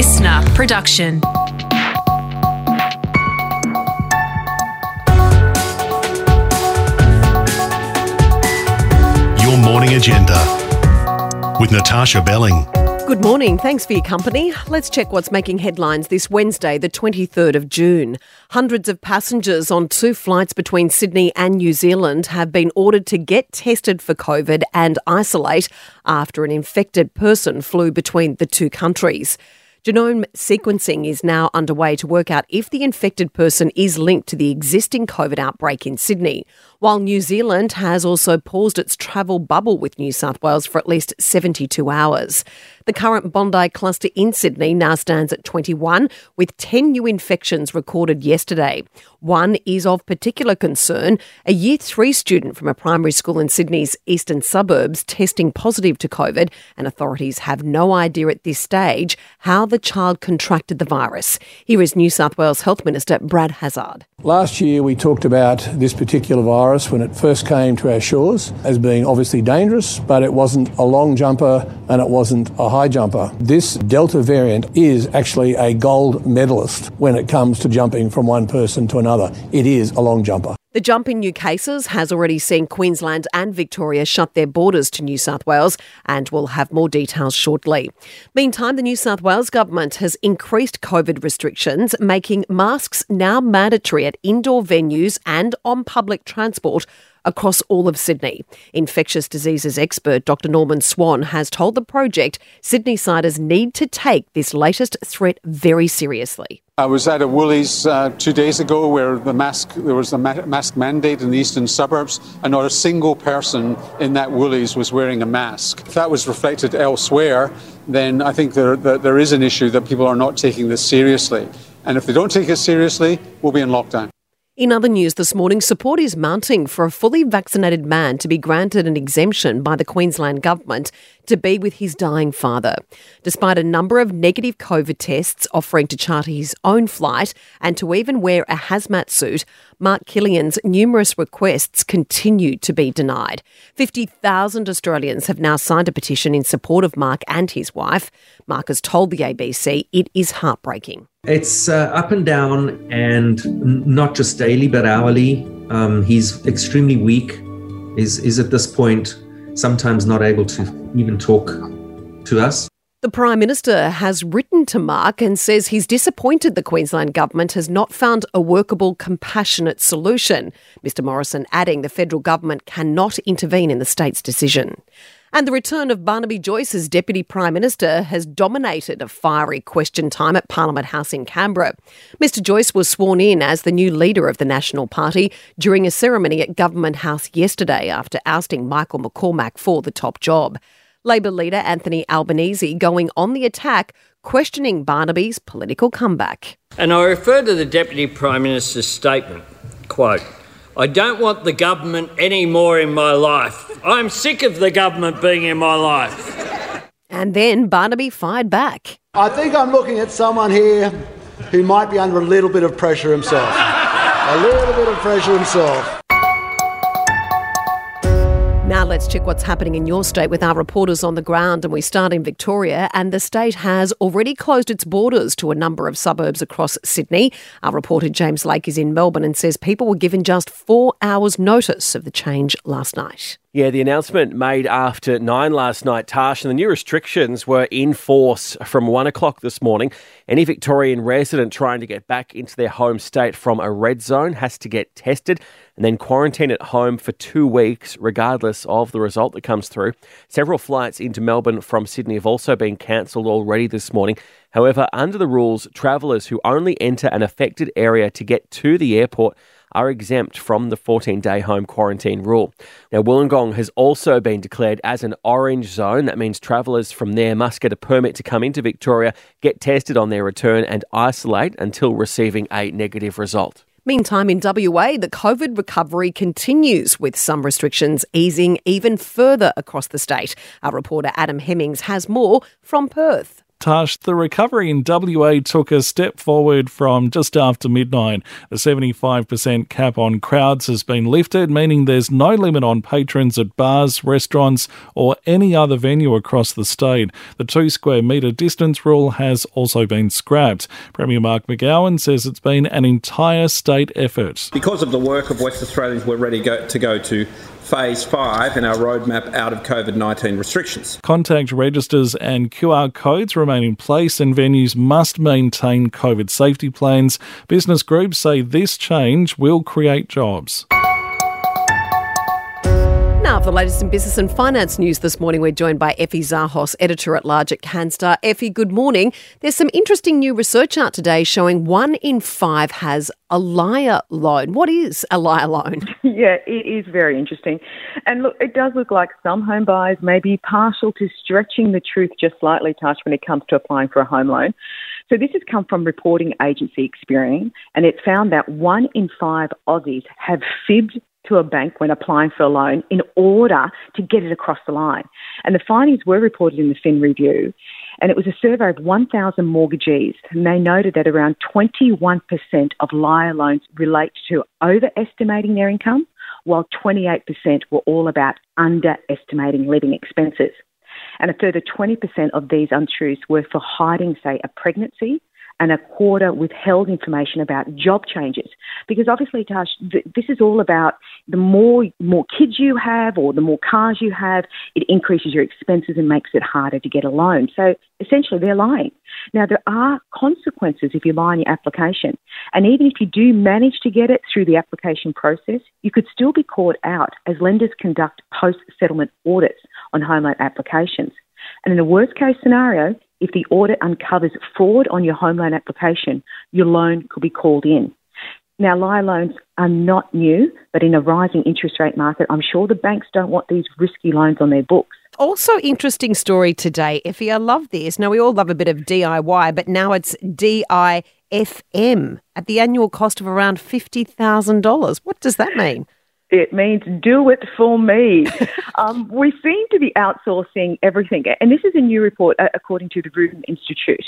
listener production. Your Morning Agenda with Natasha Belling. Good morning. Thanks for your company. Let's check what's making headlines this Wednesday, the 23rd of June. Hundreds of passengers on two flights between Sydney and New Zealand have been ordered to get tested for COVID and isolate after an infected person flew between the two countries. Genome sequencing is now underway to work out if the infected person is linked to the existing COVID outbreak in Sydney, while New Zealand has also paused its travel bubble with New South Wales for at least 72 hours. The current Bondi cluster in Sydney now stands at 21, with 10 new infections recorded yesterday. One is of particular concern, a Year 3 student from a primary school in Sydney's eastern suburbs testing positive to COVID, and authorities have no idea at this stage how the child contracted the virus. Here is New South Wales Health Minister Brad Hazzard. Last year we talked about this particular virus when it first came to our shores as being obviously dangerous, but it wasn't a long jumper and it wasn't a high jumper. This Delta variant is actually a gold medalist when it comes to jumping from one person to another. It is a long jumper. The jump in new cases has already seen Queensland and Victoria shut their borders to New South Wales, and we'll have more details shortly. Meantime, the New South Wales government has increased COVID restrictions, making masks now mandatory at indoor venues and on public transport across all of Sydney. Infectious diseases expert Dr. Norman Swan has told the project Sydneysiders need to take this latest threat very seriously. I was at a Woolies 2 days ago where there was a mask mandate in the eastern suburbs, and not a single person in that Woolies was wearing a mask. If that was reflected elsewhere, then I think there is an issue that people are not taking this seriously. And if they don't take it seriously, we'll be in lockdown. In other news this morning, support is mounting for a fully vaccinated man to be granted an exemption by the Queensland government to be with his dying father. Despite a number of negative COVID tests, offering to charter his own flight and to even wear a hazmat suit, Mark Killian's numerous requests continue to be denied. 50,000 Australians have now signed a petition in support of Mark and his wife. Mark has told the ABC it is heartbreaking. It's up and down, and not just daily but hourly. He's extremely weak, is at this point sometimes not able to even talk to us. The Prime Minister has written to Mark and says he's disappointed the Queensland government has not found a workable, compassionate solution. Mr Morrison adding the federal government cannot intervene in the state's decision. And the return of Barnaby Joyce as Deputy Prime Minister has dominated a fiery question time at Parliament House in Canberra. Mr Joyce was sworn in as the new leader of the National Party during a ceremony at Government House yesterday after ousting Michael McCormack for the top job. Labor leader Anthony Albanese going on the attack, questioning Barnaby's political comeback. And I refer to the Deputy Prime Minister's statement, quote, "I don't want the government any more in my life. I'm sick of the government being in my life." And then Barnaby fired back. I think I'm looking at someone here who might be under a little bit of pressure himself. Now let's check what's happening in your state with our reporters on the ground, and we start in Victoria, and the state has already closed its borders to a number of suburbs across Sydney. Our reporter James Lake is in Melbourne and says people were given just 4 hours' notice of the change last night. Yeah, the announcement made after 9 last night, Tash, and the new restrictions were in force from 1 o'clock this morning. Any Victorian resident trying to get back into their home state from a red zone has to get tested and then quarantine at home for 2 weeks, regardless of the result that comes through. Several flights into Melbourne from Sydney have also been cancelled already this morning. However, under the rules, travellers who only enter an affected area to get to the airport are exempt from the 14-day home quarantine rule. Now, Wollongong has also been declared as an orange zone. That means travellers from there must get a permit to come into Victoria, get tested on their return and isolate until receiving a negative result. Meantime, in WA, the COVID recovery continues with some restrictions easing even further across the state. Our reporter Adam Hemmings has more from Perth. Tash, the recovery in WA took a step forward from just after midnight. The 75% cap on crowds has been lifted, meaning there's no limit on patrons at bars, restaurants or any other venue across the state. The 2 square metre distance rule has also been scrapped. Premier Mark McGowan says it's been an entire state effort. Because of the work of West Australians, we're ready to go to Phase 5 in our roadmap out of COVID-19 restrictions. Contact registers and QR codes remain in place and venues must maintain COVID safety plans. Business groups say this change will create jobs. Now for the latest in business and finance news this morning, we're joined by Effie Zahos, Editor-at-Large at CanStar. Effie, good morning. There's some interesting new research out today showing 1 in 5 has a liar loan. What is a liar loan? Yeah, it is very interesting. And look, it does look like some home buyers may be partial to stretching the truth just slightly, Tash, when it comes to applying for a home loan. So this has come from reporting agency Experian, and it found that 1 in 5 Aussies have fibbed to a bank when applying for a loan in order to get it across the line. And the findings were reported in the Fin Review, and it was a survey of 1,000 mortgagees, and they noted that around 21% of liar loans relate to overestimating their income, while 28% were all about underestimating living expenses. And a further 20% of these untruths were for hiding, say, a pregnancy, and 25% withheld information about job changes. Because obviously, Tash, this is all about the more kids you have or the more cars you have, it increases your expenses and makes it harder to get a loan. So essentially, they're lying. Now, there are consequences if you lie in your application. And even if you do manage to get it through the application process, you could still be caught out as lenders conduct post-settlement audits on home loan applications. And in a worst-case scenario, if the audit uncovers fraud on your home loan application, your loan could be called in. Now, liar loans are not new, but in a rising interest rate market, I'm sure the banks don't want these risky loans on their books. Also interesting story today, Effie. I love this. Now, we all love a bit of DIY, but now it's DIFM at the annual cost of around $50,000. What does that mean? It means do it for me. We seem to be outsourcing everything. And this is a new report, according to the Rubin Institute.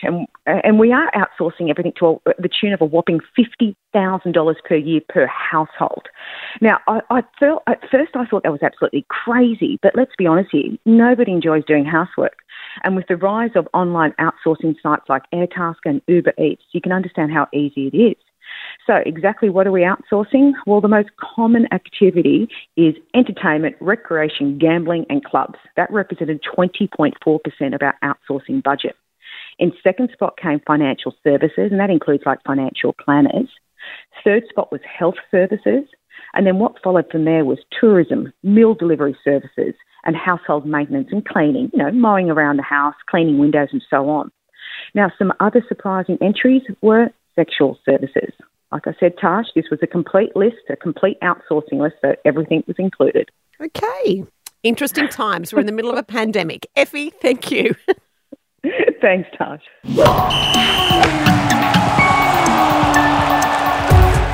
And we are outsourcing everything to the tune of a whopping $50,000 per year per household. Now, I thought that was absolutely crazy. But let's be honest here, nobody enjoys doing housework. And with the rise of online outsourcing sites like Airtask and Uber Eats, you can understand how easy it is. So exactly what are we outsourcing? Well, the most common activity is entertainment, recreation, gambling and clubs. That represented 20.4% of our outsourcing budget. In second spot came financial services, and that includes like financial planners. Third spot was health services. And then what followed from there was tourism, meal delivery services and household maintenance and cleaning, you know, mowing around the house, cleaning windows and so on. Now, some other surprising entries were sexual services. Like I said, Tash, this was a complete list, a complete outsourcing list, so everything was included. Okay. Interesting times. We're in the middle of a pandemic. Effie, thank you. Thanks, Tash.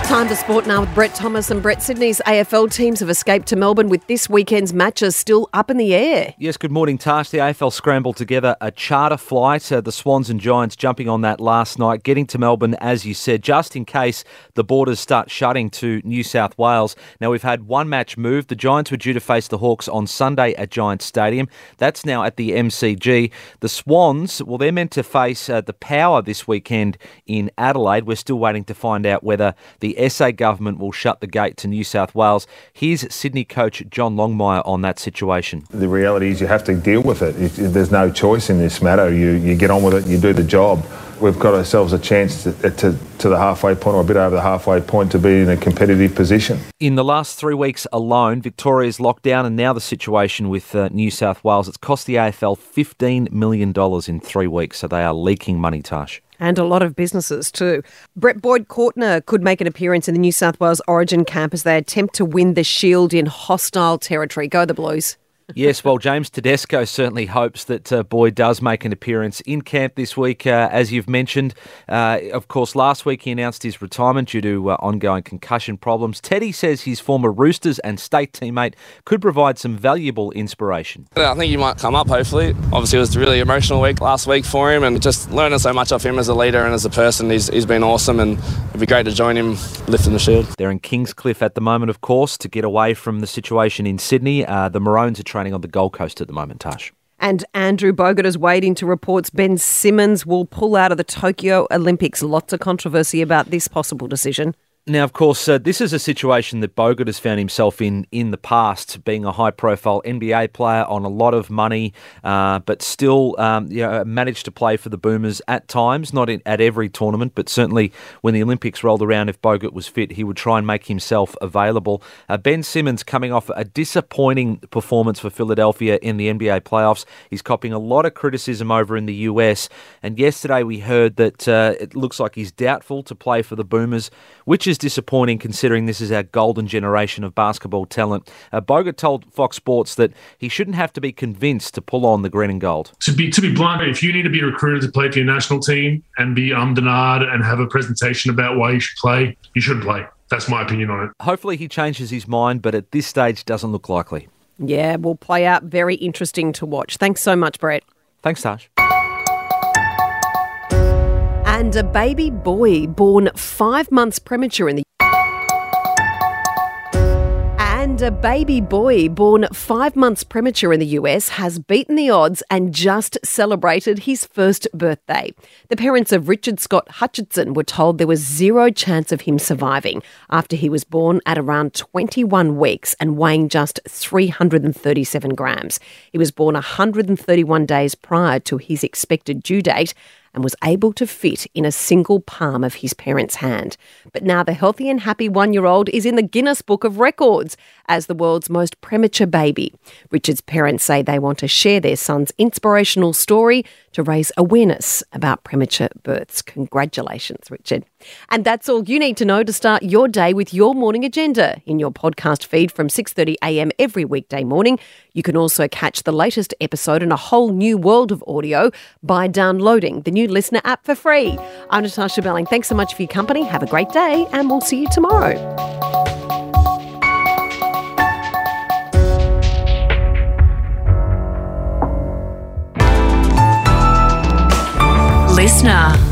Time to sport now with Brett Thomas and Brett. Sydney's AFL teams have escaped to Melbourne with this weekend's matches still up in the air. Yes, good morning, Tash. The AFL scrambled together a charter flight. The Swans and Giants jumping on that last night, getting to Melbourne, as you said, just in case the borders start shutting to New South Wales. Now, we've had one match moved. The Giants were due to face the Hawks on Sunday at Giants Stadium. That's now at the MCG. The Swans, well, they're meant to face the Power this weekend in Adelaide. We're still waiting to find out whether the SA government will shut the gate to New South Wales. Here's Sydney coach John Longmire on that situation. The reality is you have to deal with it. There's no choice in this matter. You get on with it, you do the job. We've got ourselves a chance to the halfway point or a bit over the halfway point to be in a competitive position. In the last 3 weeks alone, Victoria's locked down, and now the situation with New South Wales. It's cost the AFL $15 million in 3 weeks, so they are leaking money, Tash. And a lot of businesses too. Brett, Boyd Courtner could make an appearance in the New South Wales Origin camp as they attempt to win the Shield in hostile territory. Go the Blues. Yes, well, James Tedesco certainly hopes that Boyd does make an appearance in camp this week. As you've mentioned, of course, last week he announced his retirement due to ongoing concussion problems. Teddy says his former Roosters and state teammate could provide some valuable inspiration. I think he might come up, hopefully. Obviously, it was a really emotional week last week for him, and just learning so much of him as a leader and as a person. He's been awesome, and it'd be great to join him lifting the shield. They're in Kingscliff at the moment, of course, to get away from the situation in Sydney. The Maroons are training on the Gold Coast at the moment, Tash. And Andrew Bogut is waiting to reports Ben Simmons will pull out of the Tokyo Olympics. Lots of controversy about this possible decision. Now, of course, this is a situation that Bogut has found himself in the past, being a high-profile NBA player on a lot of money, but still managed to play for the Boomers at times, not at every tournament, but certainly when the Olympics rolled around, if Bogut was fit, he would try and make himself available. Ben Simmons coming off a disappointing performance for Philadelphia in the NBA playoffs. He's copying a lot of criticism over in the US, and yesterday we heard that it looks like he's doubtful to play for the Boomers, which is disappointing considering this is our golden generation of basketball talent. Bogut told Fox Sports that he shouldn't have to be convinced to pull on the green and gold. To be blunt, if you need to be recruited to play for your national team and be denied and have a presentation about why you should play, you should play. That's my opinion on it. Hopefully he changes his mind, but at this stage doesn't look likely. Yeah, will play out very interesting to watch. Thanks so much, Brett. Thanks, Tash. And a baby boy born 5 months premature in the US has beaten the odds and just celebrated his first birthday. The parents of Richard Scott Hutchinson were told there was zero chance of him surviving after he was born at around 21 weeks and weighing just 337 grams. He was born 131 days prior to his expected due date and was able to fit in a single palm of his parents' hand. But now the healthy and happy one-year-old is in the Guinness Book of Records as the world's most premature baby. Richard's parents say they want to share their son's inspirational story to raise awareness about premature births. Congratulations, Richard. And that's all you need to know to start your day with your morning agenda in your podcast feed from 6:30am every weekday morning. You can also catch the latest episode in a whole new world of audio by downloading the new listener app for free. I'm Natasha Belling. Thanks so much for your company. Have a great day and we'll see you tomorrow. Listener.